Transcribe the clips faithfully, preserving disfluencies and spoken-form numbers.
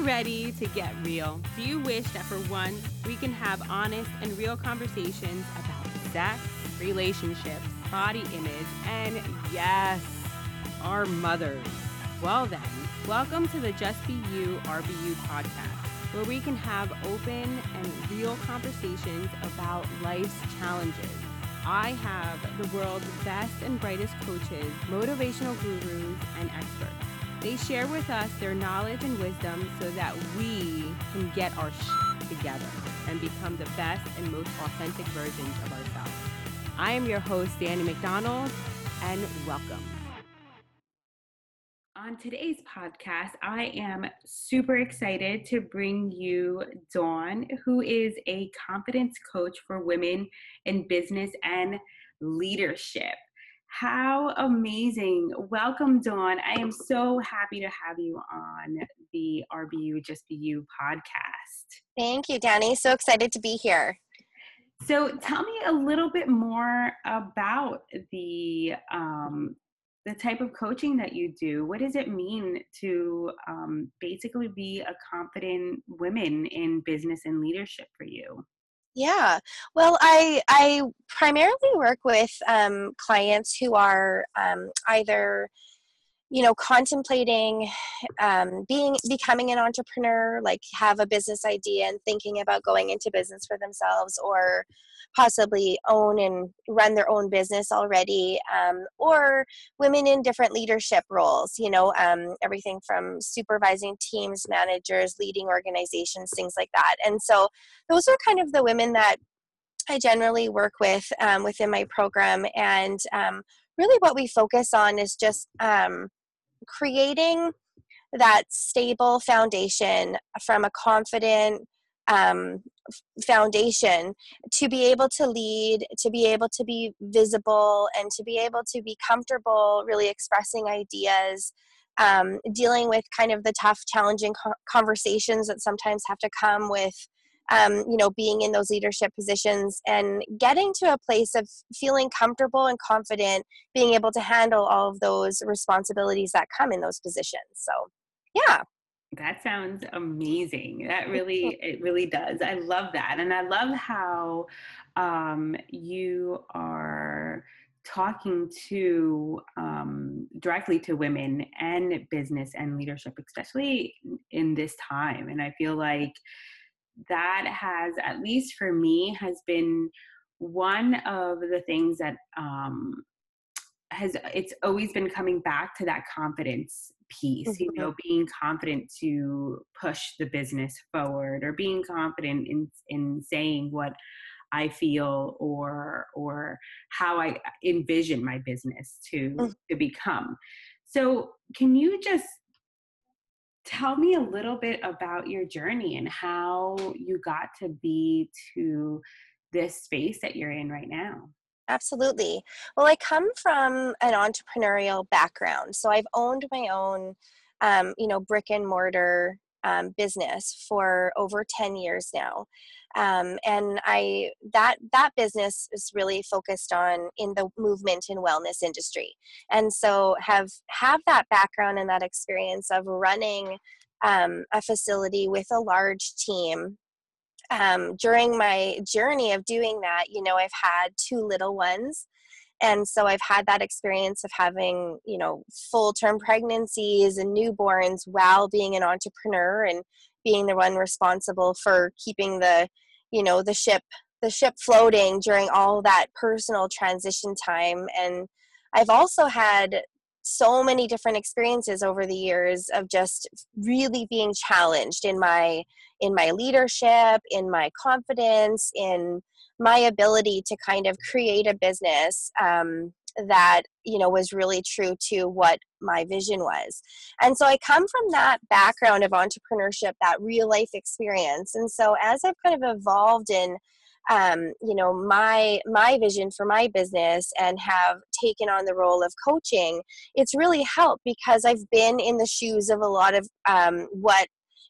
you ready to get real? Do you wish that, for one, we can have honest and real conversations about sex, relationships, body image, and yes, our mothers? Well then, welcome to the Just Be You, R B U podcast, where we can have open and real conversations about life's challenges. I have the world's best and brightest coaches, motivational gurus, and experts. They share with us their knowledge and wisdom so that we can get our shit together and become the best and most authentic versions of ourselves. I am your host, Danny McDonald, and welcome. On today's podcast, I am super excited to bring you Dawn, who is a confidence coach for women in business and leadership. How amazing. Welcome, Dawn. I am so happy to have you on the R B U Just Be You podcast. Thank you, Danny. So excited to be here. So tell me a little bit more about the um, the type of coaching that you do. What does it mean to um, basically be a confident woman in business and leadership for you? Yeah, well, I I primarily work with um, clients who are um, either, you know, contemplating um, being becoming an entrepreneur, like have a business idea and thinking about going into business for themselves, or possibly own and run their own business already, um, or women in different leadership roles, you know, um, everything from supervising teams, managers, leading organizations, things like that. And so those are kind of the women that I generally work with um, within my program. And um, really what we focus on is just um, creating that stable foundation from a confident um, foundation to be able to lead, to be able to be visible, and to be able to be comfortable really expressing ideas, um, dealing with kind of the tough, challenging conversations that sometimes have to come with, um, you know, being in those leadership positions, and getting to a place of feeling comfortable and confident, being able to handle all of those responsibilities that come in those positions. So, yeah. That sounds amazing. That really, it really does. I love that. And I love how um, you are talking to um, directly to women and business and leadership, especially in this time. And I feel like that has, at least for me, has been one of the things that um, has, it's always been coming back to that confidence piece, you know, being confident to push the business forward, or being confident in in saying what I feel or or how I envision my business to to become. So can you just tell me a little bit about your journey and how you got to be to this space that you're in right now? Absolutely. Well, I come from an entrepreneurial background, so I've owned my own, um, you know, brick and mortar um, business for over ten years now, um, and I that that business is really focused on in the movement and wellness industry, and so have have that background and that experience of running um, a facility with a large team. Um, during my journey of doing that, you know, I've had two little ones. And so I've had that experience of having, you know, full-term pregnancies and newborns while being an entrepreneur and being the one responsible for keeping the, you know, the ship, the ship floating during all that personal transition time. And I've also had so many different experiences over the years of just really being challenged in my in my leadership, in my confidence, in my ability to kind of create a business um, that, you know, was really true to what my vision was. And so I come from that background of entrepreneurship, that real life experience. And so as I've kind of evolved in Um, you know, my my vision for my business and have taken on the role of coaching, it's really helped because I've been in the shoes of a lot of um, what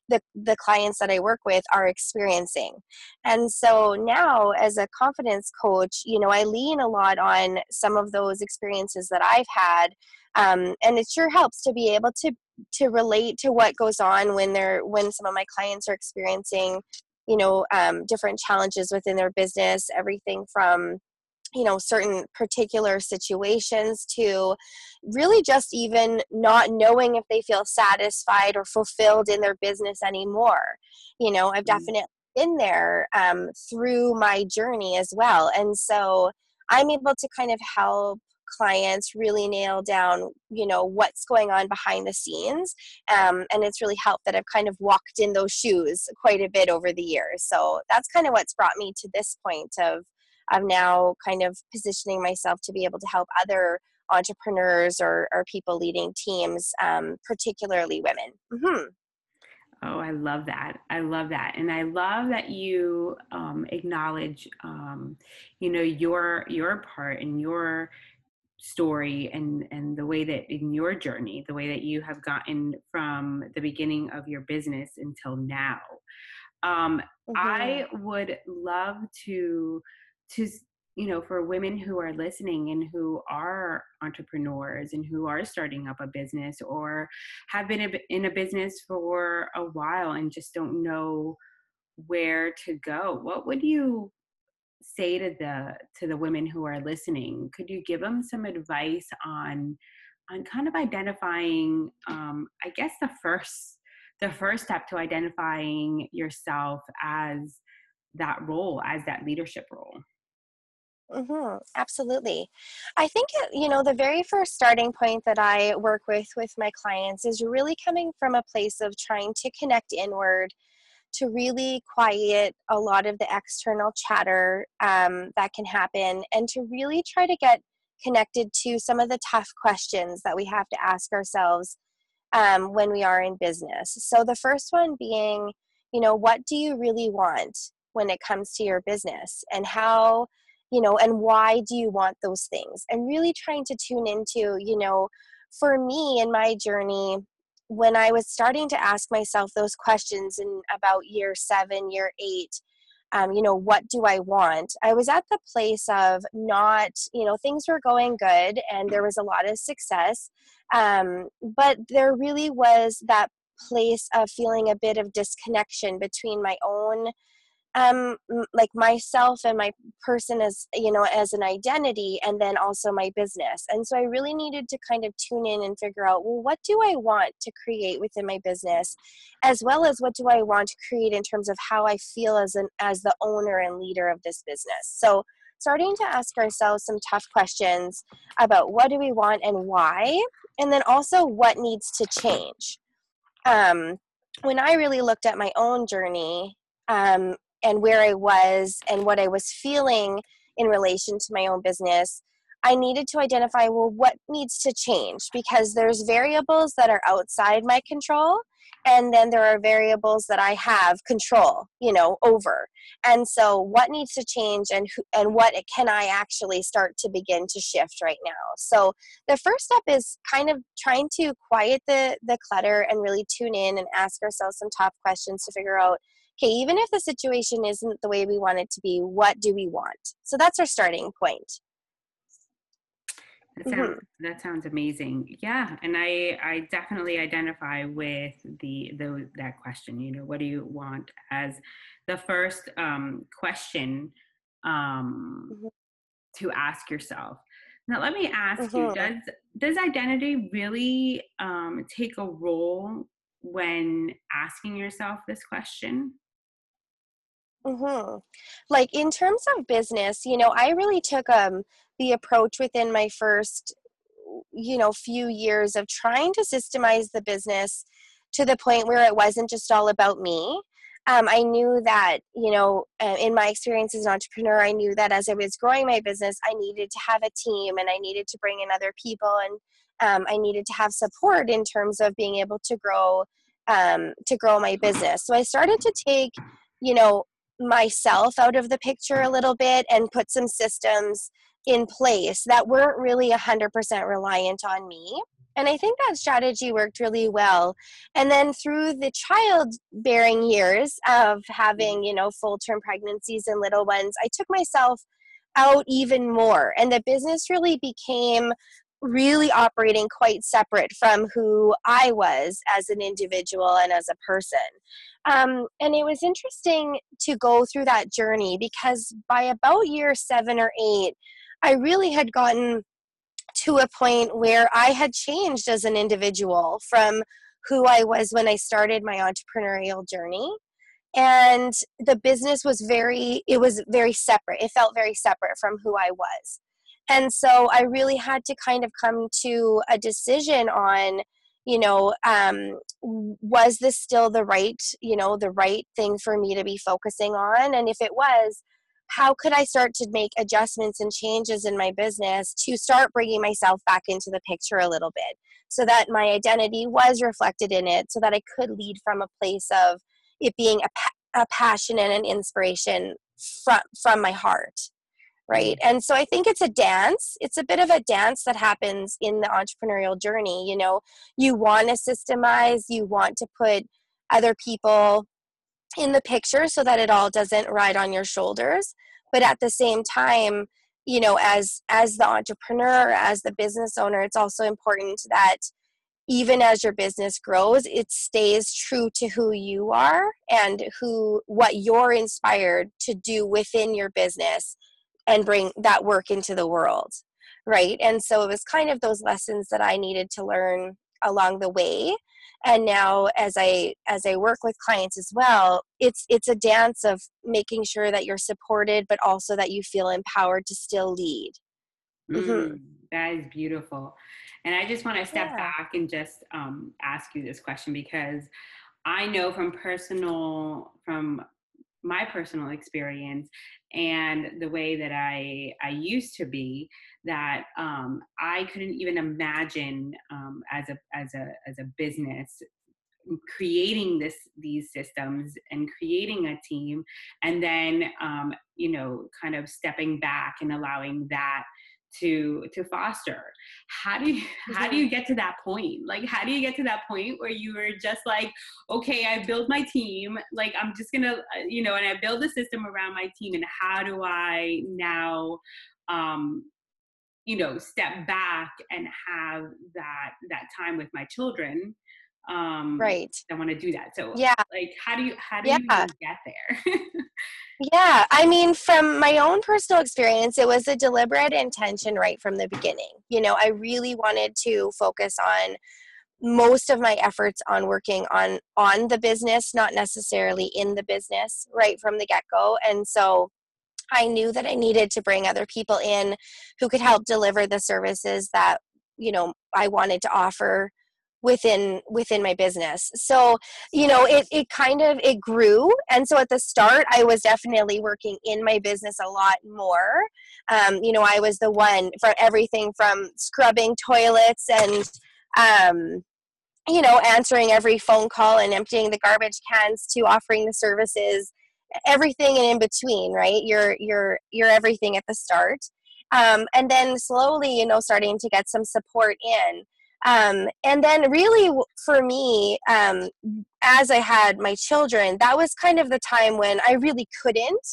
the the clients that I work with are experiencing. And so now as a confidence coach, you know, I lean a lot on some of those experiences that I've had, um, and it sure helps to be able to to relate to what goes on when they're, when some of my clients are experiencing, you know, um, different challenges within their business, everything from, you know, certain particular situations to really just even not knowing if they feel satisfied or fulfilled in their business anymore. You know, I've definitely been there um, through my journey as well. And so I'm able to kind of help clients really nail down, you know, what's going on behind the scenes. Um, and it's really helped that I've kind of walked in those shoes quite a bit over the years. So that's kind of what's brought me to this point of, I'm now kind of positioning myself to be able to help other entrepreneurs or, or people leading teams, um, particularly women. Mm-hmm. Oh, I love that. I love that. And I love that you um, acknowledge, um, you know, your your part and your story and, and the way that in your journey, the way that you have gotten from the beginning of your business until now. Um, mm-hmm. I would love to... to, you know, for women who are listening and who are entrepreneurs and who are starting up a business or have been in a business for a while and just don't know where to go, what would you say to the to the women who are listening? Could you give them some advice on on kind of identifying, um, I guess the first the first step to identifying yourself as that role, as that leadership role? Mm-hmm. Absolutely. I think, you know, the very first starting point that I work with with my clients is really coming from a place of trying to connect inward, to really quiet a lot of the external chatter um, that can happen, and to really try to get connected to some of the tough questions that we have to ask ourselves um, when we are in business. So the first one being, you know, what do you really want when it comes to your business, and how, you know, and why do you want those things? And really trying to tune into, you know, for me in my journey, when I was starting to ask myself those questions in about year seven, year eight, um, you know, what do I want? I was at the place of not, you know, things were going good and there was a lot of success, um, but there really was that place of feeling a bit of disconnection between my own um like myself and my person as, you know, as an identity, and then also my business. And so I really needed to kind of tune in and figure out, well, what do I want to create within my business, as well as what do I want to create in terms of how I feel as an as the owner and leader of this business. So starting to ask ourselves some tough questions about what do we want and why, and then also what needs to change. Um when I really looked at my own journey um and where I was and what I was feeling in relation to my own business, I needed to identify, well, what needs to change? Because there's variables that are outside my control, and then there are variables that I have control, you know, over. And so what needs to change, and who, and what can I actually start to begin to shift right now? So the first step is kind of trying to quiet the, the clutter and really tune in and ask ourselves some tough questions to figure out, okay, even if the situation isn't the way we want it to be, what do we want? So that's our starting point. That sounds, mm-hmm. that sounds amazing. Yeah. And I, I definitely identify with the, the, that question, you know, what do you want as the first um, question um, mm-hmm. to ask yourself. Now, let me ask mm-hmm. you, does, does identity really um, take a role when asking yourself this question? Mm-hmm. Like in terms of business, you know, I really took um, the approach within my first, you know, few years of trying to systemize the business to the point where it wasn't just all about me. Um, I knew that, you know, uh, in my experience as an entrepreneur, I knew that as I was growing my business, I needed to have a team and I needed to bring in other people, and um, I needed to have support in terms of being able to grow, um, to grow my business. So I started to take, you know, myself out of the picture a little bit and put some systems in place that weren't really one hundred percent reliant on me. And I think that strategy worked really well. And then through the childbearing years of having, you know, full-term pregnancies and little ones, I took myself out even more. And the business really became really operating quite separate from who I was as an individual and as a person. Um, and it was interesting to go through that journey, because by about year seven or eight, I really had gotten to a point where I had changed as an individual from who I was when I started my entrepreneurial journey. And the business was very, it was very separate. It felt very separate from who I was. And so I really had to kind of come to a decision on, you know, um, was this still the right, you know, the right thing for me to be focusing on? And if it was, how could I start to make adjustments and changes in my business to start bringing myself back into the picture a little bit, so that my identity was reflected in it, so that I could lead from a place of it being a, pa- a passion and an inspiration from, from my heart, right? And so I think it's a dance. It's a bit of a dance that happens in the entrepreneurial journey. You know, you want to systemize, you want to put other people in the picture so that it all doesn't ride on your shoulders. But at the same time, you know, as, as the entrepreneur, as the business owner, it's also important that even as your business grows, it stays true to who you are and who, what you're inspired to do within your business and bring that work into the world, right? And so it was kind of those lessons that I needed to learn along the way. And now as I as I work with clients as well, it's it's a dance of making sure that you're supported, but also that you feel empowered to still lead. Mm-hmm. Mm, that is beautiful. And I just want to step yeah. back and just um, ask you this question, because I know from personal, from my personal experience and the way that I, I used to be, that um, I couldn't even imagine um, as a, as a, as a business creating this, these systems and creating a team, and then, um, you know, kind of stepping back and allowing that to to foster. How do you how do you get to that point? Like, how do you get to that point where you were just like, okay, I built my team, like I'm just gonna, you know, and I build a system around my team, and how do I now um you know step back and have that that time with my children? Um, right. I want to do that. So yeah. like, how do you, how do yeah. you get there? yeah. I mean, from my own personal experience, it was a deliberate intention right from the beginning. You know, I really wanted to focus on most of my efforts on working on, on the business, not necessarily in the business right from the get-go. And so I knew that I needed to bring other people in who could help deliver the services that, you know, I wanted to offer within within my business. So, you know, it it kind of, it grew. And so at the start, I was definitely working in my business a lot more. Um, you know, I was the one for everything from scrubbing toilets and, um, you know, answering every phone call and emptying the garbage cans to offering the services, everything and in between, right? You're, you're, you're everything at the start. Um, and then slowly, you know, starting to get some support in. Um, and then really for me, um, as I had my children, that was kind of the time when I really couldn't,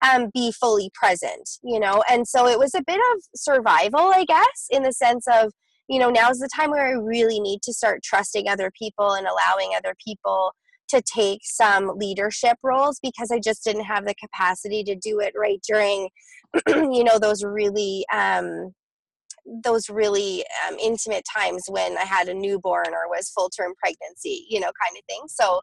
um, be fully present, you know? And so it was a bit of survival, I guess, in the sense of, you know, now's the time where I really need to start trusting other people and allowing other people to take some leadership roles, because I just didn't have the capacity to do it right during, you know, those really, um, those really um, intimate times when I had a newborn or was full-term pregnancy, you know, kind of thing. So,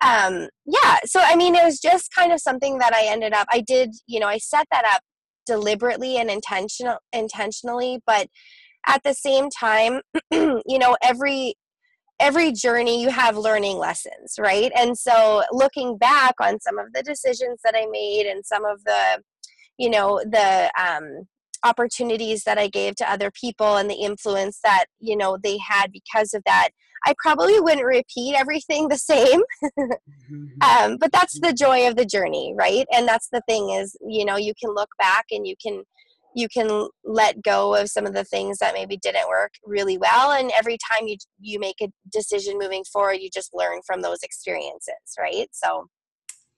um, yeah. So, I mean, it was just kind of something that I ended up, I did, you know, I set that up deliberately and intentional, intentionally, but at the same time, you know, every, every journey you have learning lessons, right? And so looking back on some of the decisions that I made and some of the, you know, the, um, opportunities that I gave to other people and the influence that, you know, they had because of that, I probably wouldn't repeat everything the same. um, but that's the joy of the journey, right? And that's the thing is, you know, you can look back and you can, you can let go of some of the things that maybe didn't work really well. And every time you, you make a decision moving forward, you just learn from those experiences, right? So.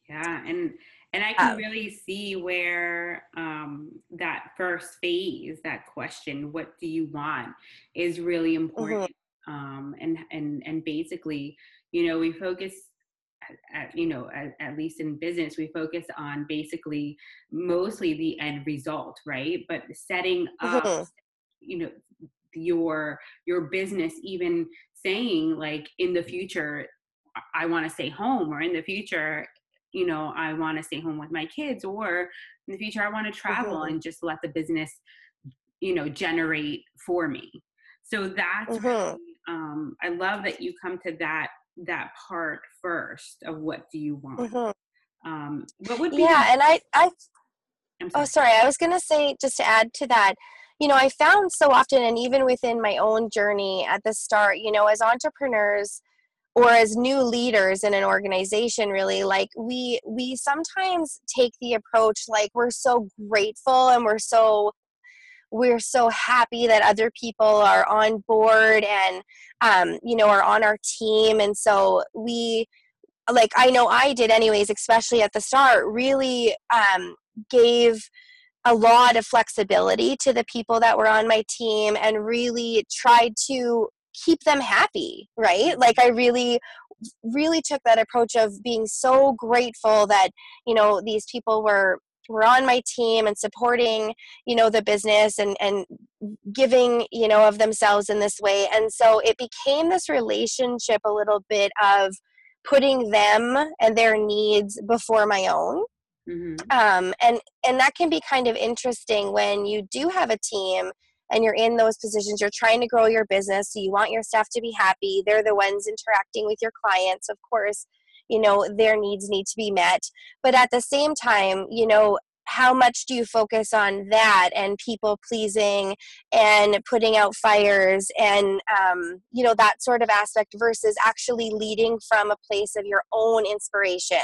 Yeah. And, And I can um, really see where um, that first phase, that question, what do you want, is really important. Mm-hmm. Um, and, and, and basically, you know, we focus at, you know, at, at least in business, we focus on basically mostly the end result, right? But setting up, mm-hmm. you know, your, your business, even saying like in the future, I want to stay home, or in the future, you know, I want to stay home with my kids, or in the future, I want to travel mm-hmm. and just let the business, you know, generate for me. So that's, mm-hmm. really, um, I love that you come to that, that part first of what do you want? Mm-hmm. Um, what would be yeah. And I, I, I'm sorry. Oh, sorry. I was going to say, just to add to that, you know, I found so often, and even within my own journey at the start, you know, as entrepreneurs, or as new leaders in an organization, really, like we we sometimes take the approach like we're so grateful and we're so we're so happy that other people are on board and um, you know, are on our team. And so we, like I know I did anyways, especially at the start, really um, gave a lot of flexibility to the people that were on my team and really tried to keep them happy, right? Like I really, really took that approach of being so grateful that, you know, these people were, were on my team and supporting, you know, the business and, and giving, you know, of themselves in this way. And so it became this relationship a little bit of putting them and their needs before my own. Mm-hmm. Um, and, and that can be kind of interesting when you do have a team and you're in those positions, you're trying to grow your business, so you want your staff to be happy. They're the ones interacting with your clients. Of course, you know, their needs need to be met. But at the same time, you know, how much do you focus on that and people pleasing and putting out fires and, um, you know, that sort of aspect versus actually leading from a place of your own inspiration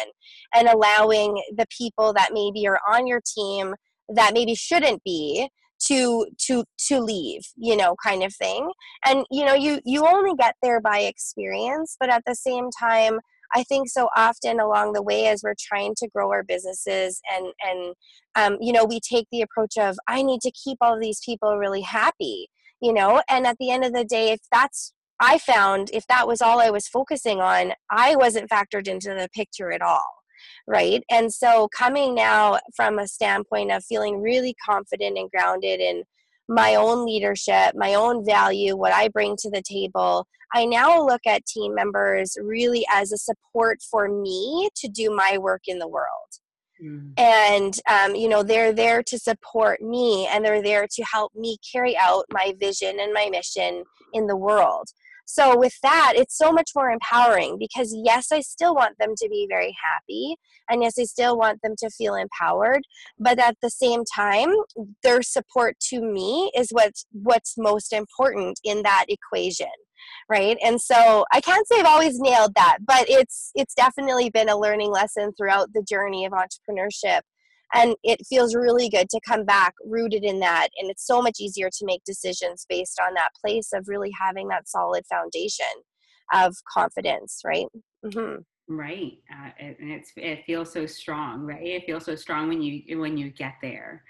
and allowing the people that maybe are on your team that maybe shouldn't be, to to to leave, you know, kind of thing. And you know, you you only get there by experience, but at the same time, I think so often along the way as we're trying to grow our businesses and and um, you know, we take the approach of I need to keep all of these people really happy, you know, and at the end of the day, if that's I found if that was all I was focusing on, I wasn't factored into the picture at all. Right. And so coming now from a standpoint of feeling really confident and grounded in my own leadership, my own value, what I bring to the table, I now look at team members really as a support for me to do my work in the world. Mm. And, um, you know, they're there to support me and they're there to help me carry out my vision and my mission in the world. So with that, it's so much more empowering because yes, I still want them to be very happy and yes, I still want them to feel empowered, but at the same time, their support to me is what's, what's most important in that equation, right? And so I can't say I've always nailed that, but it's, it's definitely been a learning lesson throughout the journey of entrepreneurship. And it feels really good to come back rooted in that. And it's so much easier to make decisions based on that place of really having that solid foundation of confidence, right? Mm-hmm. Right. Uh, and it's, it feels so strong, right? It feels so strong when you, when you get there.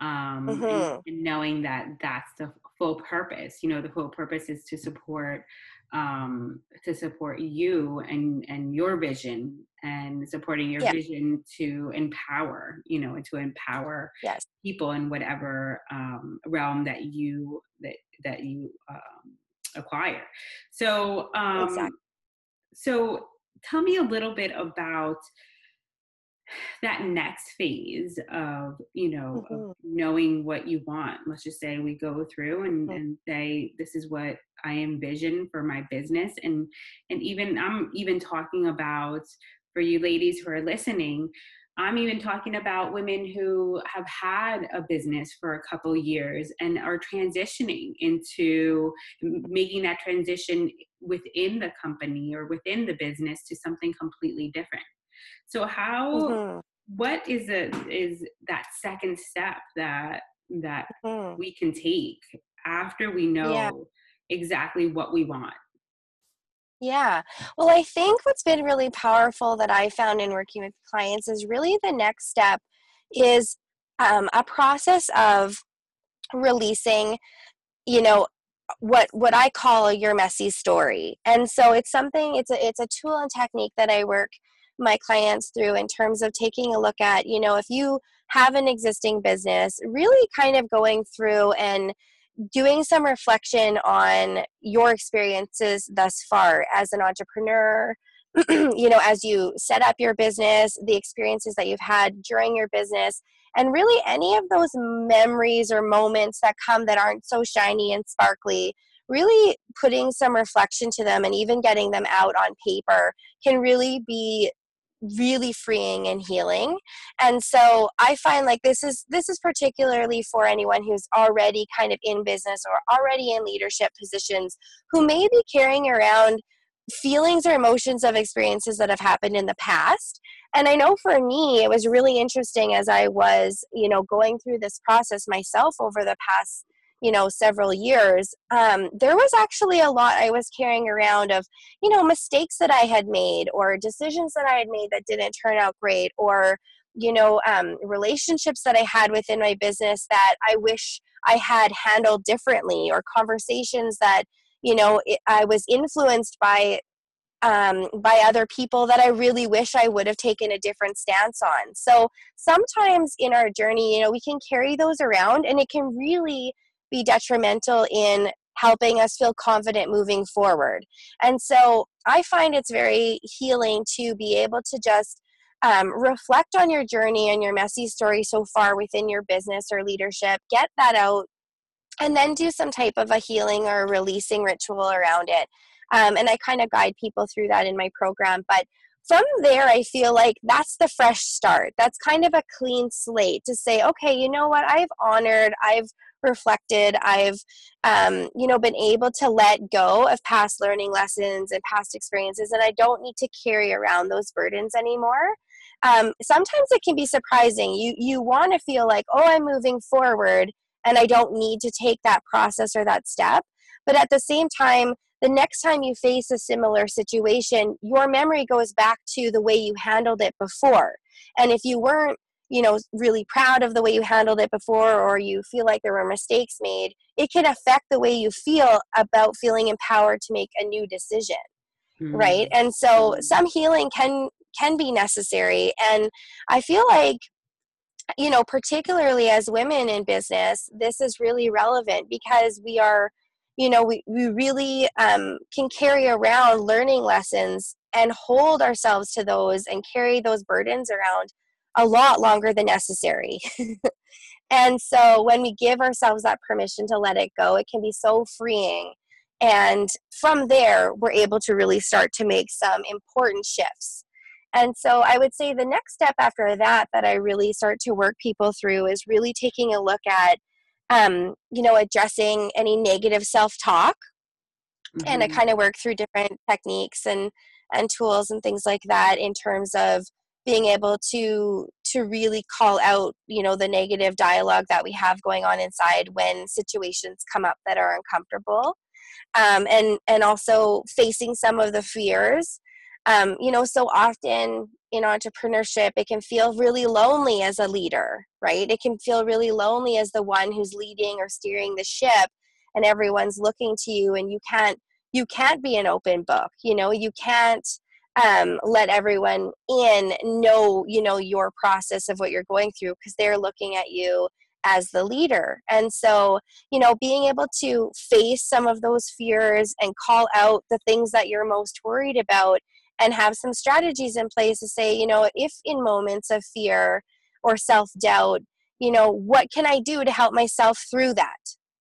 Um, mm-hmm. and, and knowing that that's the full purpose, you know, the full purpose is to support, um, to support you and, and your vision and supporting your yeah. vision to empower, you know, and to empower yes. people in whatever, um, realm that you, that, that you, um, acquire. So, um, exactly. so tell me a little bit about that next phase of, you know, mm-hmm. of knowing what you want. Let's just say we go through and, mm-hmm. and say, this is what I envision for my business. And, and even I'm even talking about, for you ladies who are listening, I'm even talking about women who have had a business for a couple years and are transitioning into making that transition within the company or within the business to something completely different. So how, mm-hmm. what is a, is that second step that, that mm-hmm. we can take after we know yeah. exactly what we want? Yeah. Well, I think what's been really powerful that I found in working with clients is really the next step is um, a process of releasing, you know, what what I call your messy story. And so it's something, it's a, it's a tool and technique that I work my clients through in terms of taking a look at, you know, if you have an existing business, really kind of going through and doing some reflection on your experiences thus far as an entrepreneur, you know, as you set up your business, the experiences that you've had during your business, and really any of those memories or moments that come that aren't so shiny and sparkly, really putting some reflection to them and even getting them out on paper can really be really freeing and healing. And so I find like this is this is particularly for anyone who's already kind of in business or already in leadership positions who may be carrying around feelings or emotions of experiences that have happened in the past. And I know for me, it was really interesting as I was, you know, going through this process myself over the past, you know, several years, um, there was actually a lot I was carrying around of, you know, mistakes that I had made or decisions that I had made that didn't turn out great, or, you know, um, relationships that I had within my business that I wish I had handled differently, or conversations that, you know, it, I was influenced by um, by other people that I really wish I would have taken a different stance on. So sometimes in our journey, you know, we can carry those around and it can really be detrimental in helping us feel confident moving forward. And so I find it's very healing to be able to just um, reflect on your journey and your messy story so far within your business or leadership, get that out, and then do some type of a healing or releasing ritual around it. Um, and I kind of guide people through that in my program. But from there, I feel like that's the fresh start. That's kind of a clean slate to say, okay, you know what? I've honored, I've reflected, I've, um, you know, been able to let go of past learning lessons and past experiences, and I don't need to carry around those burdens anymore. Um, sometimes it can be surprising. You, you want to feel like, oh, I'm moving forward and I don't need to take that process or that step. But at the same time, the next time you face a similar situation, your memory goes back to the way you handled it before. And if you weren't, you know, really proud of the way you handled it before, or you feel like there were mistakes made, it can affect the way you feel about feeling empowered to make a new decision, mm-hmm. right? And so some healing can can be necessary. And I feel like, you know, particularly as women in business, this is really relevant because we are, you know, we, we really um, can carry around learning lessons and hold ourselves to those and carry those burdens around a lot longer than necessary. And so when we give ourselves that permission to let it go, it can be so freeing. And from there, we're able to really start to make some important shifts. And so I would say the next step after that, that I really start to work people through is really taking a look at, um, you know, addressing any negative self-talk. Mm-hmm. And I kind of work through different techniques and, and tools and things like that in terms of being able to to really call out, you know, the negative dialogue that we have going on inside when situations come up that are uncomfortable, um, and and also facing some of the fears. Um, you know, so often in entrepreneurship, it can feel really lonely as a leader, right? It can feel really lonely as the one who's leading or steering the ship, and everyone's looking to you, and you can't you can't be an open book. You know, you can't. Um, let everyone in, know, you know, your process of what you're going through, because they're looking at you as the leader. And so, you know, being able to face some of those fears and call out the things that you're most worried about and have some strategies in place to say, you know, if in moments of fear or self-doubt, you know, what can I do to help myself through that?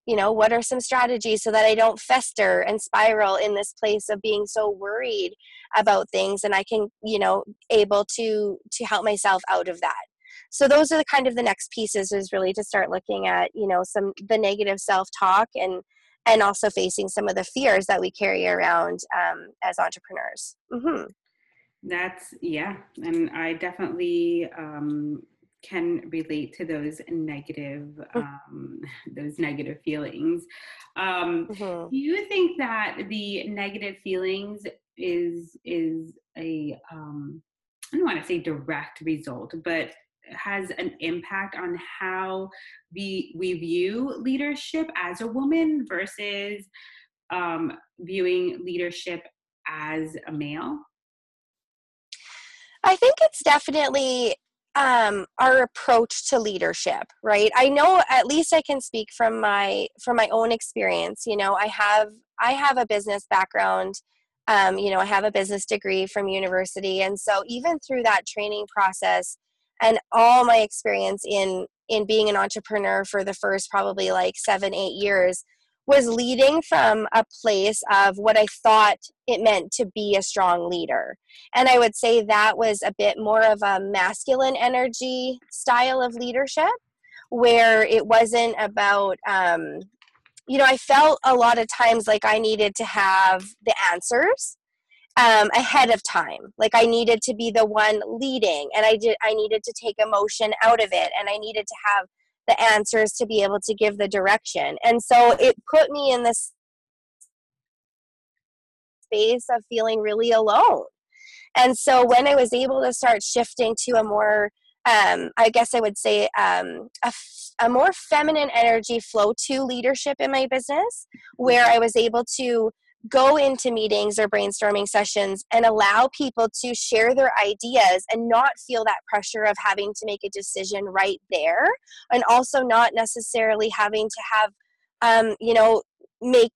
You know, what are some strategies so that I don't fester and spiral in this place of being so worried about things, and I can, you know, able to to help myself out of that. So those are the kind of the next pieces is really to start looking at, you know, some the negative self-talk and and also facing some of the fears that we carry around um, as entrepreneurs. Mm-hmm. That's, yeah. And I definitely um can relate to those negative, um, those negative feelings. Um, mm-hmm. Do you think that the negative feelings is is a um, I don't want to say direct result, but has an impact on how we we view leadership as a woman versus um, viewing leadership as a male? I think it's definitely um, our approach to leadership, right? I know, at least I can speak from my from my own experience. You know, I have I have a business background. Um, you know, I have a business degree from university, and so even through that training process and all my experience in in being an entrepreneur for the first probably like seven, eight years was leading from a place of what I thought it meant to be a strong leader. And I would say that was a bit more of a masculine energy style of leadership, where it wasn't about, um, you know, I felt a lot of times like I needed to have the answers um, ahead of time. Like I needed to be the one leading, and I did, I needed to take emotion out of it, and I needed to have the answers to be able to give the direction. And so it put me in this space of feeling really alone. And so when I was able to start shifting to a more, um, I guess I would say um, a, f- a more feminine energy flow to leadership in my business, where I was able to go into meetings or brainstorming sessions and allow people to share their ideas and not feel that pressure of having to make a decision right there, and also not necessarily having to have, um, you know, make,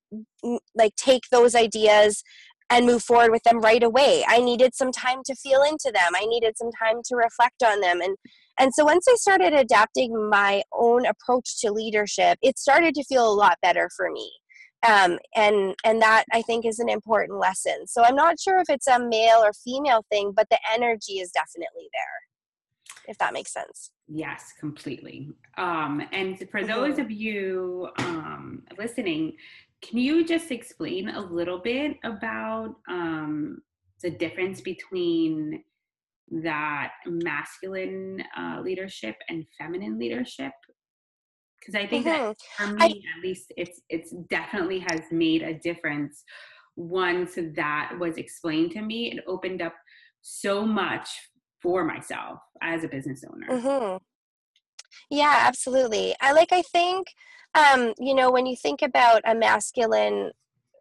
like take those ideas and move forward with them right away. I needed some time to feel into them. I needed some time to reflect on them. And, and so once I started adapting my own approach to leadership, it started to feel a lot better for me. Um, and, and that I think is an important lesson. So I'm not sure if it's a male or female thing, but the energy is definitely there, if that makes sense. Yes, completely. Um, and for mm-hmm. those of you, um, listening, can you just explain a little bit about, um, the difference between that masculine, uh, leadership and feminine leadership? Because I think mm-hmm. that for me, I, at least, it's it's definitely has made a difference. Once that was explained to me, it opened up so much for myself as a business owner. Mm-hmm. Yeah, absolutely. I like. I think um, you know, when you think about a masculine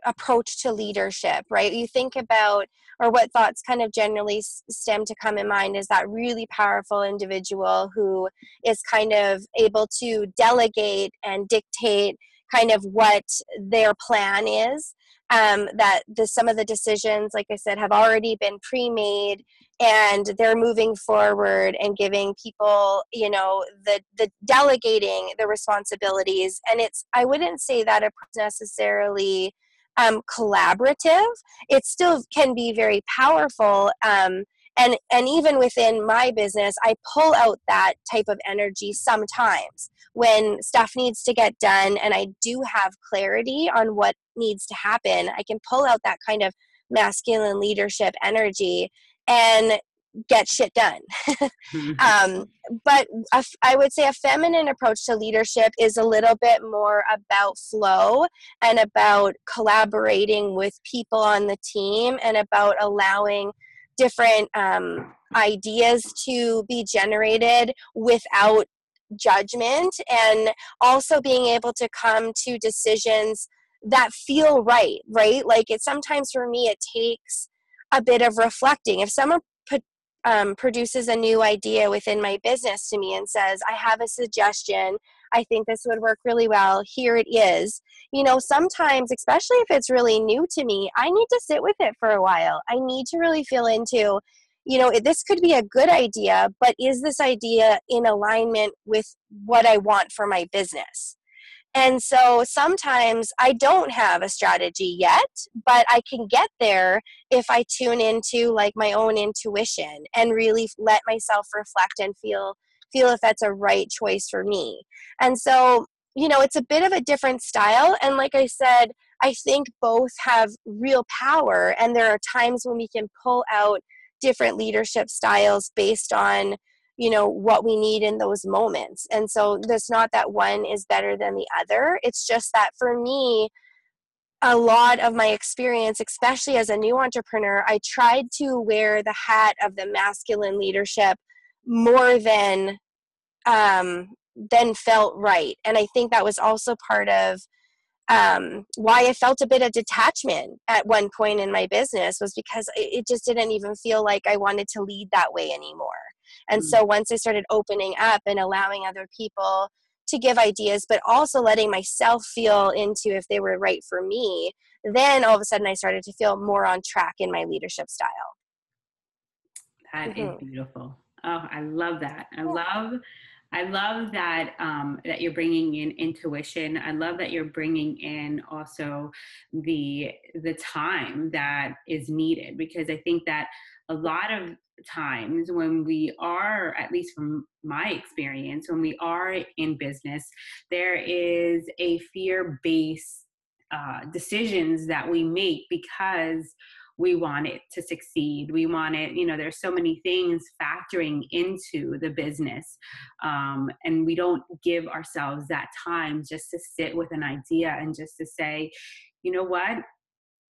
approach to leadership, right? You think about, or what thoughts kind of generally stem to come in mind is that really powerful individual who is kind of able to delegate and dictate kind of what their plan is, um, that the, some of the decisions, like I said, have already been pre-made, and they're moving forward and giving people, you know, the, the delegating the responsibilities. And it's, I wouldn't say that it's necessarily Um, collaborative. It still can be very powerful. Um, and, and even within my business, I pull out that type of energy sometimes when stuff needs to get done and I do have clarity on what needs to happen. I can pull out that kind of masculine leadership energy and get shit done. um, but a, I would say a feminine approach to leadership is a little bit more about flow and about collaborating with people on the team and about allowing different um, ideas to be generated without judgment, and also being able to come to decisions that feel right, right? Like it sometimes for me, it takes a bit of reflecting. If someone Um, produces a new idea within my business to me and says, I have a suggestion, I think this would work really well, here it is. You know, sometimes, especially if it's really new to me, I need to sit with it for a while. I need to really feel into, you know, this could be a good idea, but is this idea in alignment with what I want for my business? And so sometimes I don't have a strategy yet, but I can get there if I tune into like my own intuition and really let myself reflect and feel feel if that's a right choice for me. And so, you know, it's a bit of a different style. And like I said, I think both have real power, and there are times when we can pull out different leadership styles based on, you know, what we need in those moments. And so there's not that one is better than the other. It's just that for me, a lot of my experience, especially as a new entrepreneur, I tried to wear the hat of the masculine leadership more than um, than felt right. And I think that was also part of um, why I felt a bit of detachment at one point in my business, was because it just didn't even feel like I wanted to lead that way anymore. And mm-hmm. so once I started opening up and allowing other people to give ideas, but also letting myself feel into if they were right for me, then all of a sudden I started to feel more on track in my leadership style. That mm-hmm. is beautiful. Oh, I love that. I love, I love that, um, that you're bringing in intuition. I love that you're bringing in also the, the time that is needed, because I think that a lot of times when we are, at least from my experience, when we are in business, there is a fear-based uh, decisions that we make because we want it to succeed. We want it, you know, there's so many things factoring into the business. Um, and we don't give ourselves that time just to sit with an idea and just to say, you know what?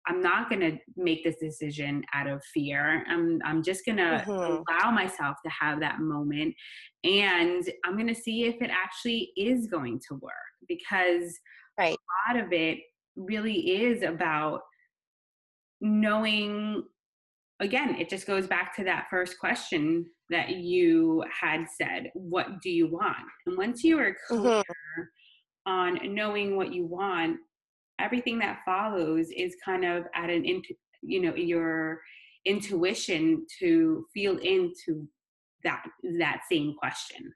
I'm not going to make this decision out of fear. I'm, I'm just going to mm-hmm. allow myself to have that moment. And I'm going to see if it actually is going to work, because right. a lot of it really is about knowing, again, it just goes back to that first question that you had said, what do you want? And once you are clear mm-hmm. on knowing what you want, everything that follows is kind of at an, intu- you know, your intuition to feel into that, that same question.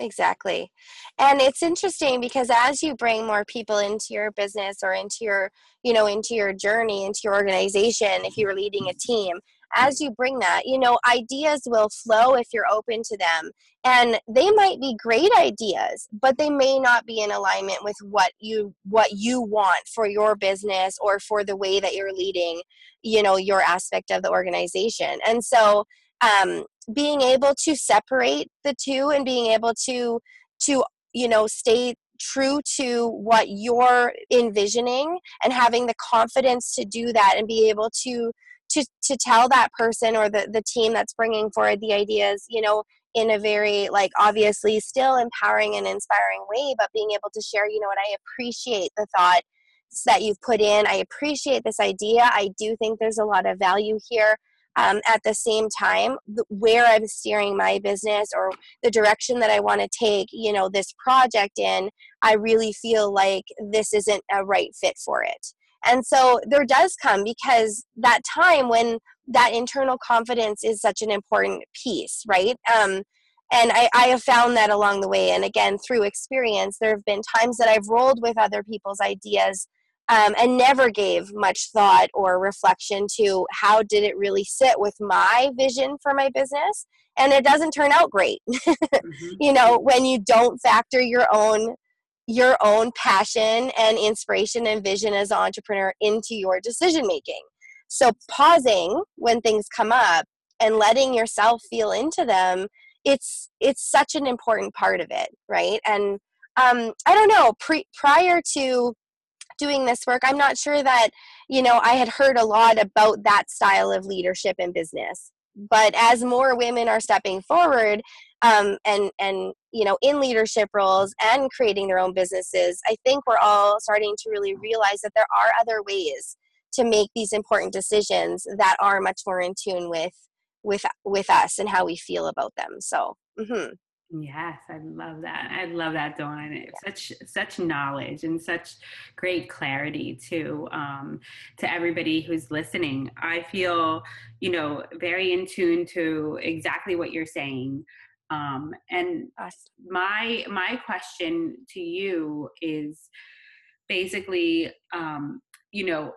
Exactly. And it's interesting because as you bring more people into your business or into your, you know, into your journey, into your organization, if you're leading a team, as you bring that, you know, ideas will flow if you're open to them. And they might be great ideas, but they may not be in alignment with what you what you want for your business or for the way that you're leading, you know, your aspect of the organization. And so um, being able to separate the two and being able to, to, you know, stay true to what you're envisioning and having the confidence to do that and be able to To, to tell that person or the, the team that's bringing forward the ideas, you know, in a very, like, obviously still empowering and inspiring way, but being able to share, you know what, I appreciate the thoughts that you've put in. I appreciate this idea. I do think there's a lot of value here. Um, at the same time, where I'm steering my business or the direction that I want to take, you know, this project in, I really feel like this isn't a right fit for it. And so there does come, because that time when that internal confidence is such an important piece, right? Um, and I, I have found that along the way. And again, through experience, there have been times that I've rolled with other people's ideas um, and never gave much thought or reflection to how did it really sit with my vision for my business. And it doesn't turn out great, mm-hmm. you know, when you don't factor your own your own passion and inspiration and vision as an entrepreneur into your decision making. So pausing when things come up and letting yourself feel into them, it's it's such an important part of it, right? And um, I don't know, pre- prior to doing this work, I'm not sure that, you know, I had heard a lot about that style of leadership in business. But as more women are stepping forward um, and, and, you know, in leadership roles and creating their own businesses, I think we're all starting to really realize that there are other ways to make these important decisions that are much more in tune with, with, with us and how we feel about them. So, mm-hmm. Yes, I love that. I love that, Dawn. Yeah. Such such knowledge and such great clarity to um, to everybody who's listening. I feel, you know, very in tune to exactly what you're saying. Um, and my my question to you is basically, um, you know,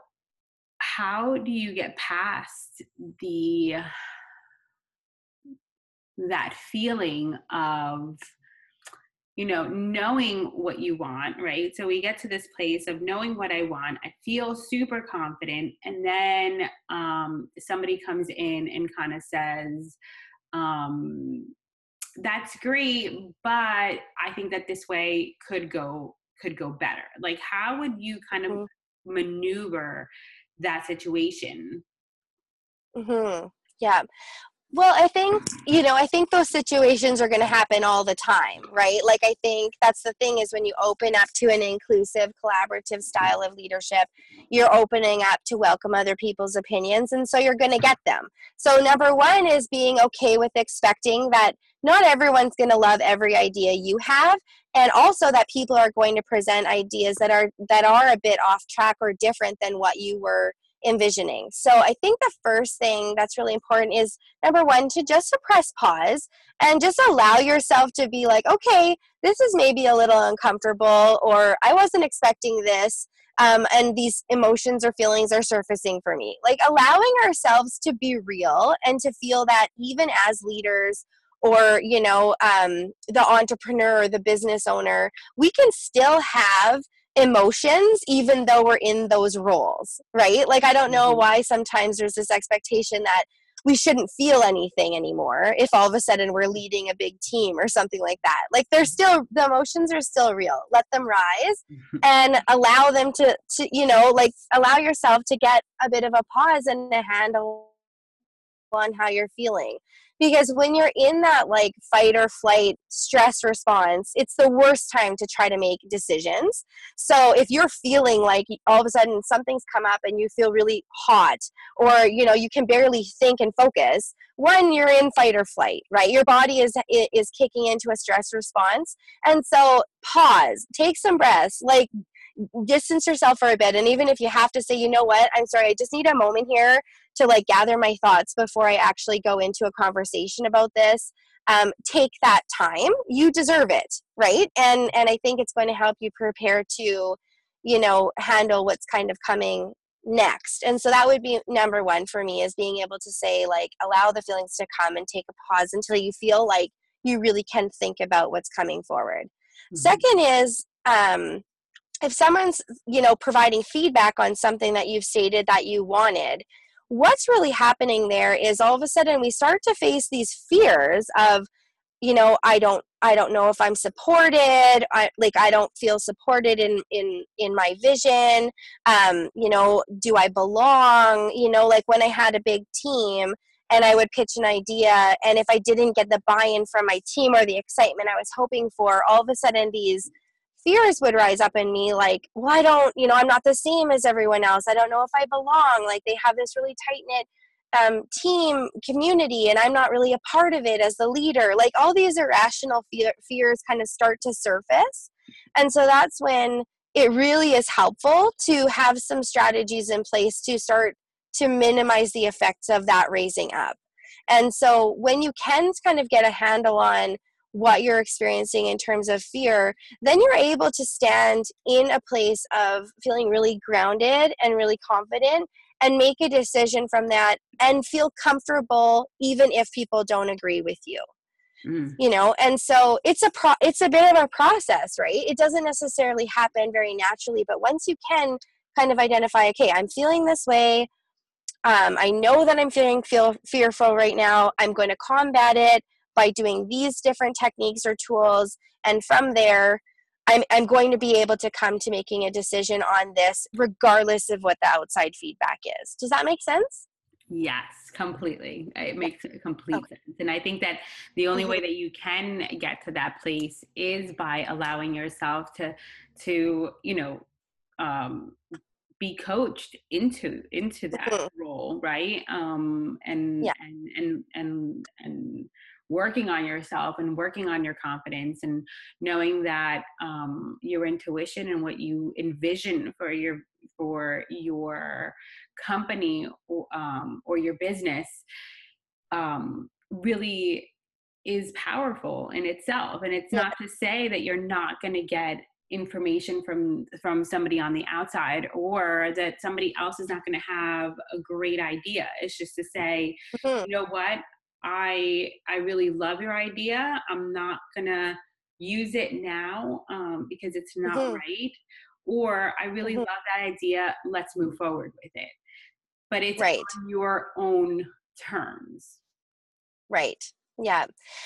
how do you get past the that feeling of, you know, knowing what you want, right? So we get to this place of knowing what I want. I feel super confident. And then um, somebody comes in and kind of says, um, that's great, but I think that this way could go, could go better. Like, how would you kind of maneuver that situation. Mm-hmm. Yeah. Well, I think, you know, I think those situations are going to happen all the time, right? Like, I think that's the thing is when you open up to an inclusive, collaborative style of leadership, you're opening up to welcome other people's opinions, and so you're going to get them. So number one is being okay with expecting that not everyone's going to love every idea you have, and also that people are going to present ideas that are that are a bit off track or different than what you were envisioning. So I think the first thing that's really important is, number one, to just press pause and just allow yourself to be like, okay, this is maybe a little uncomfortable, or I wasn't expecting this, um, and these emotions or feelings are surfacing for me. Like, allowing ourselves to be real and to feel that even as leaders, or, you know, um, the entrepreneur or the business owner, we can still have emotions even though we're in those roles, right? Like, I don't know why sometimes there's this expectation that we shouldn't feel anything anymore if all of a sudden we're leading a big team or something like that. Like, they're still, the emotions are still real. Let them rise and allow them to, to, you know, like, allow yourself to get a bit of a pause and a handle on how you're feeling. Because when you're in that, like, fight or flight stress response, it's the worst time to try to make decisions. So if you're feeling like all of a sudden something's come up and you feel really hot, or, you know, you can barely think and focus, one, you're in fight or flight, right? Your body is is kicking into a stress response. And so pause, take some breaths, like, distance yourself for a bit. And even if you have to say, you know what, I'm sorry, I just need a moment here to, like, gather my thoughts before I actually go into a conversation about this, um, take that time. You deserve it, right? And and I think it's going to help you prepare to, you know, handle what's kind of coming next. And so that would be number one for me, is being able to say, like, allow the feelings to come and take a pause until you feel like you really can think about what's coming forward. Mm-hmm. Second is, um, if someone's, you know, providing feedback on something that you've stated that you wanted, what's really happening there is all of a sudden we start to face these fears of, you know, I don't, I don't know if I'm supported. I, like, I don't feel supported in, in, in my vision. Um, you know, do I belong? You know, like, when I had a big team and I would pitch an idea, and if I didn't get the buy-in from my team or the excitement I was hoping for, all of a sudden these fears would rise up in me, like, well, I don't, you know, I'm not the same as everyone else. I don't know if I belong. Like, they have this really tight-knit um, team community, and I'm not really a part of it as the leader. Like, all these irrational fear, fears kind of start to surface. And so that's when it really is helpful to have some strategies in place to start to minimize the effects of that raising up. And so when you can kind of get a handle on what you're experiencing in terms of fear, then you're able to stand in a place of feeling really grounded and really confident and make a decision from that and feel comfortable even if people don't agree with you. Mm. You know, and so it's a pro- it's a bit of a process, right? It doesn't necessarily happen very naturally, but once you can kind of identify, okay, I'm feeling this way, um, I know that I'm feeling feel fearful right now, I'm going to combat it by doing these different techniques or tools, and from there, I'm, I'm going to be able to come to making a decision on this, regardless of what the outside feedback is. Does that make sense? Yes, completely. It makes complete okay. sense. And I think that the only mm-hmm. way that you can get to that place is by allowing yourself to, to you know, um, be coached into into that mm-hmm. role, right? Um, and, yeah. and and and and. working on yourself and working on your confidence and knowing that um, your intuition and what you envision for your for your company or, um, or your business um, really is powerful in itself. And it's yeah. not to say that you're not going to get information from from somebody on the outside, or that somebody else is not going to have a great idea. It's just to say, mm-hmm. you know what? I I really love your idea. I'm not gonna use it now um, because it's not mm-hmm. right. Or I really mm-hmm. love that idea. Let's move forward with it. But it's right. on your own terms. Right. Yeah.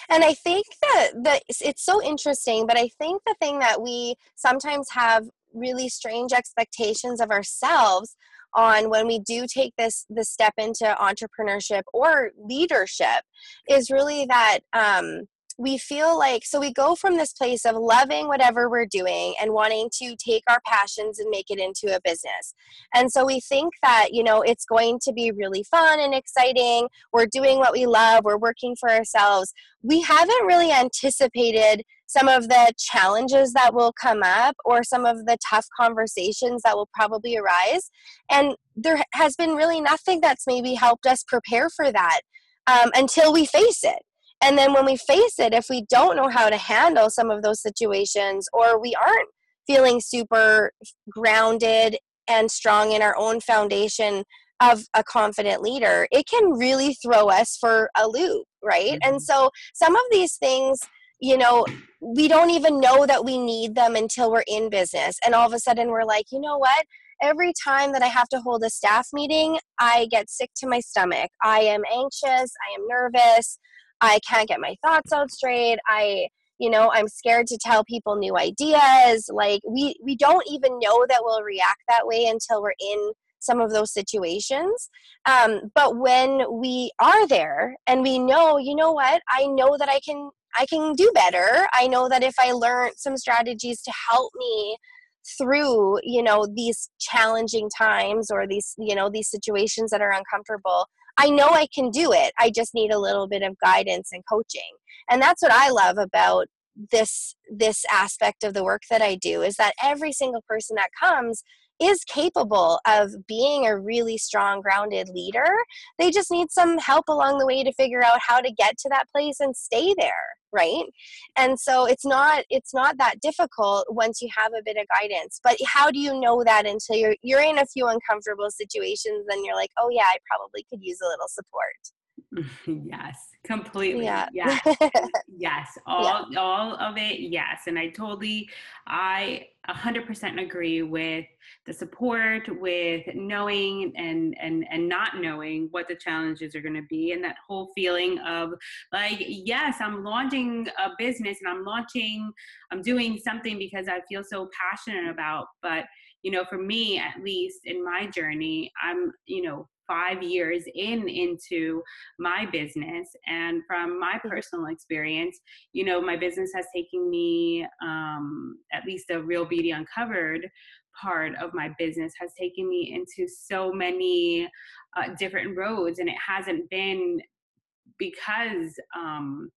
And I think that, that it's so interesting, but I think the thing that we sometimes have really strange expectations of ourselves on when we do take this, this step into entrepreneurship or leadership is really that um, we feel like, so we go from this place of loving whatever we're doing and wanting to take our passions and make it into a business. And so we think that, you know, it's going to be really fun and exciting. We're doing what we love. We're working for ourselves. We haven't really anticipated some of the challenges that will come up or some of the tough conversations that will probably arise. And there has been really nothing that's maybe helped us prepare for that um, until we face it. And then when we face it, if we don't know how to handle some of those situations or we aren't feeling super grounded and strong in our own foundation of a confident leader, it can really throw us for a loop, right? Mm-hmm. And so some of these things, you know, we don't even know that we need them until we're in business. And all of a sudden we're like, you know what? Every time that I have to hold a staff meeting, I get sick to my stomach. I am anxious. I am nervous. I can't get my thoughts out straight. I, you know, I'm scared to tell people new ideas. Like we, we don't even know that we'll react that way until we're in some of those situations. Um, but when we are there and we know, you know what, I know that I can, I can do better. I know that if I learn some strategies to help me through, you know, these challenging times or these, you know, these situations that are uncomfortable, I know I can do it. I just need a little bit of guidance and coaching. And that's what I love about this, this aspect of the work that I do is that every single person that comes is capable of being a really strong, grounded leader. They just need some help along the way to figure out how to get to that place and stay there, right? And so it's not it's not that difficult once you have a bit of guidance. But how do you know that until you're you're in a few uncomfortable situations and you're like, oh yeah, I probably could use a little support. Yes, completely. Yeah. Yes. Yes. All, yeah. all of it. Yes. And I totally, I one hundred percent agree with the support, with knowing and, and, and not knowing what the challenges are going to be. And that whole feeling of like, yes, I'm launching a business and I'm launching, I'm doing something because I feel so passionate about, but you know, for me, at least in my journey, I'm, you know, five years in into my business. And from my personal experience, you know, my business has taken me, um, at least the Real Beauty Uncovered part of my business has taken me into so many uh, different roads. And it hasn't been because, um,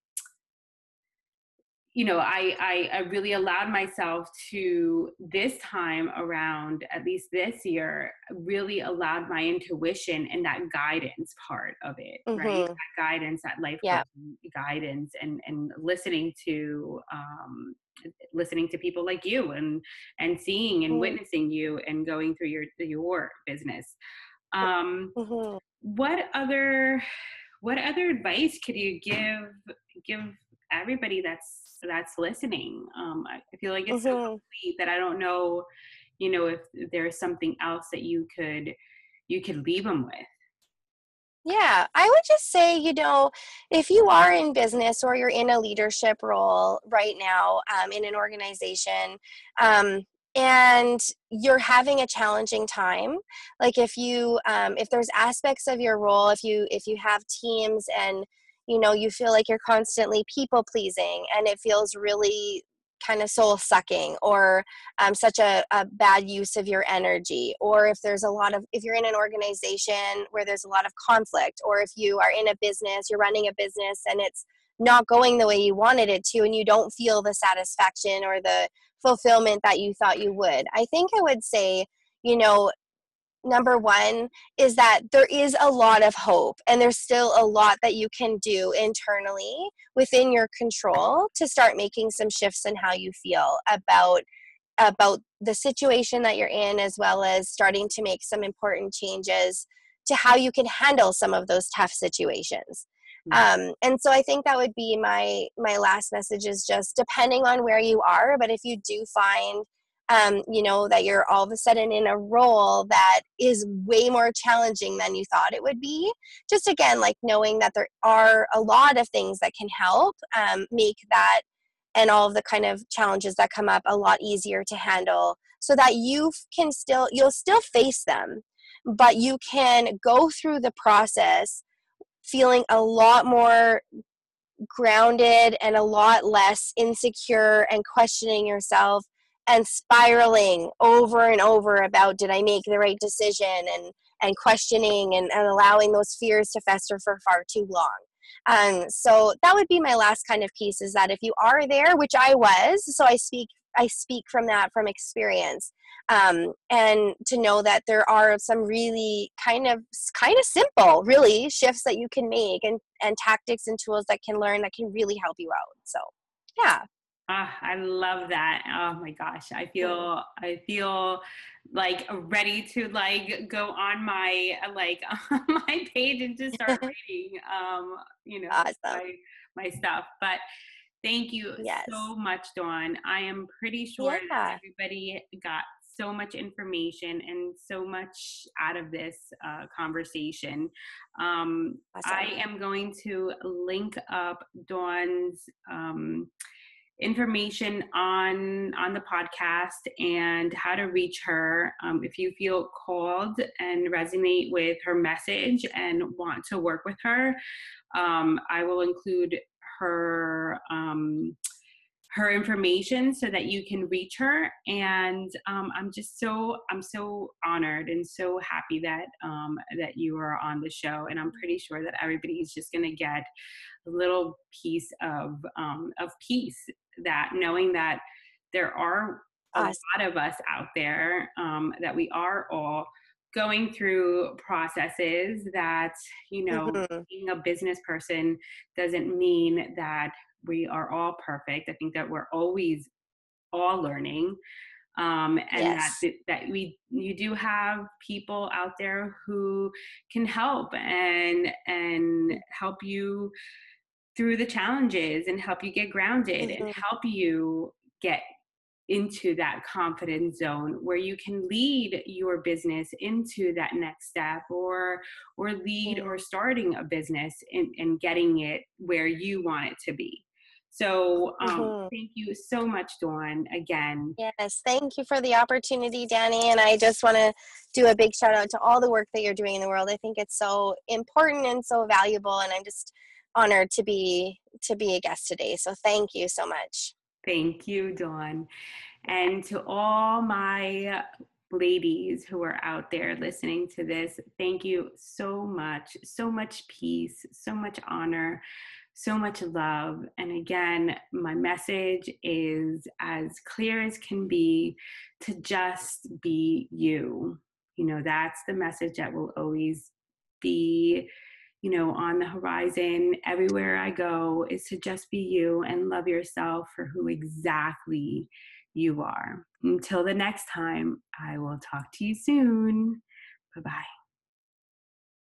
you know, I, I, I really allowed myself to this time around, at least this year, really allowed my intuition and that guidance part of it, mm-hmm. right? That guidance, that life yeah. guidance and, and listening to, um, listening to people like you and, and seeing and mm-hmm. witnessing you and going through your, your business. Um, mm-hmm. What other, what other advice could you give, give everybody that's, that's listening? Um, I feel like it's mm-hmm. so complete that I don't know, you know, if there's something else that you could, you could leave them with. Yeah, I would just say, you know, if you are in business or you're in a leadership role right now um, in an organization, um, and you're having a challenging time, like if you, um, if there's aspects of your role, if you, if you have teams and you know, you feel like you're constantly people pleasing and it feels really kind of soul sucking or um, such a, a bad use of your energy. Or if there's a lot of, if you're in an organization where there's a lot of conflict, or if you are in a business, you're running a business and it's not going the way you wanted it to, and you don't feel the satisfaction or the fulfillment that you thought you would. I think I would say, you know, number one is that there is a lot of hope and there's still a lot that you can do internally within your control to start making some shifts in how you feel about, about the situation that you're in, as well as starting to make some important changes to how you can handle some of those tough situations. Mm-hmm. Um, and so I think that would be my, my last message is just depending on where you are, but if you do find Um, you know, that you're all of a sudden in a role that is way more challenging than you thought it would be. Just again, like knowing that there are a lot of things that can help um, make that and all of the kind of challenges that come up a lot easier to handle so that you can still, you'll still face them, but you can go through the process feeling a lot more grounded and a lot less insecure and questioning yourself and spiraling over and over about, did I make the right decision, and, and questioning and, and allowing those fears to fester for far too long. Um, so that would be my last kind of piece, is that if you are there, which I was, so I speak, I speak from that, from experience, um, and to know that there are some really kind of, kind of simple, really shifts that you can make, and, and tactics and tools that can learn that can really help you out. So, yeah. Oh, I love that. Oh my gosh. I feel, I feel like ready to like go on my, like on my page and just start reading, um, you know, awesome. my, my stuff, but thank you yes. so much, Dawn. I am pretty sure yeah. that everybody got so much information and so much out of this uh, conversation. Um, awesome. I am going to link up Dawn's, um, information on on the podcast and how to reach her, um, if you feel called and resonate with her message and want to work with her. um, I will include her um, her information so that you can reach her, and um, I'm just so I'm so honored and so happy that um, that you are on the show, and I'm pretty sure that everybody is just going to get a little piece of um, of peace, that knowing that there are a awesome. lot of us out there, um, that we are all going through processes, that, you know, mm-hmm. being a business person doesn't mean that we are all perfect. I think that we're always all learning. Um, and yes. that, that we, you do have people out there who can help and, and help you through the challenges and help you get grounded mm-hmm. and help you get into that confidence zone where you can lead your business into that next step, or or lead mm-hmm. or starting a business and, and getting it where you want it to be. So um, mm-hmm. thank you so much, Dawn, again. Yes, thank you for the opportunity, Danny. And I just want to do a big shout out to all the work that you're doing in the world. I think it's so important and so valuable. And I'm just honored to be to be a guest today. So thank you so much. Thank you, Dawn. And to all my ladies who are out there listening to this, thank you so much. So much peace, so much honor, so much love. And again, my message is as clear as can be, to just be you. You know, that's the message that will always be, you know, on the horizon everywhere I go, is to just be you and love yourself for who exactly you are. Until the next time, I will talk to you soon. Bye-bye.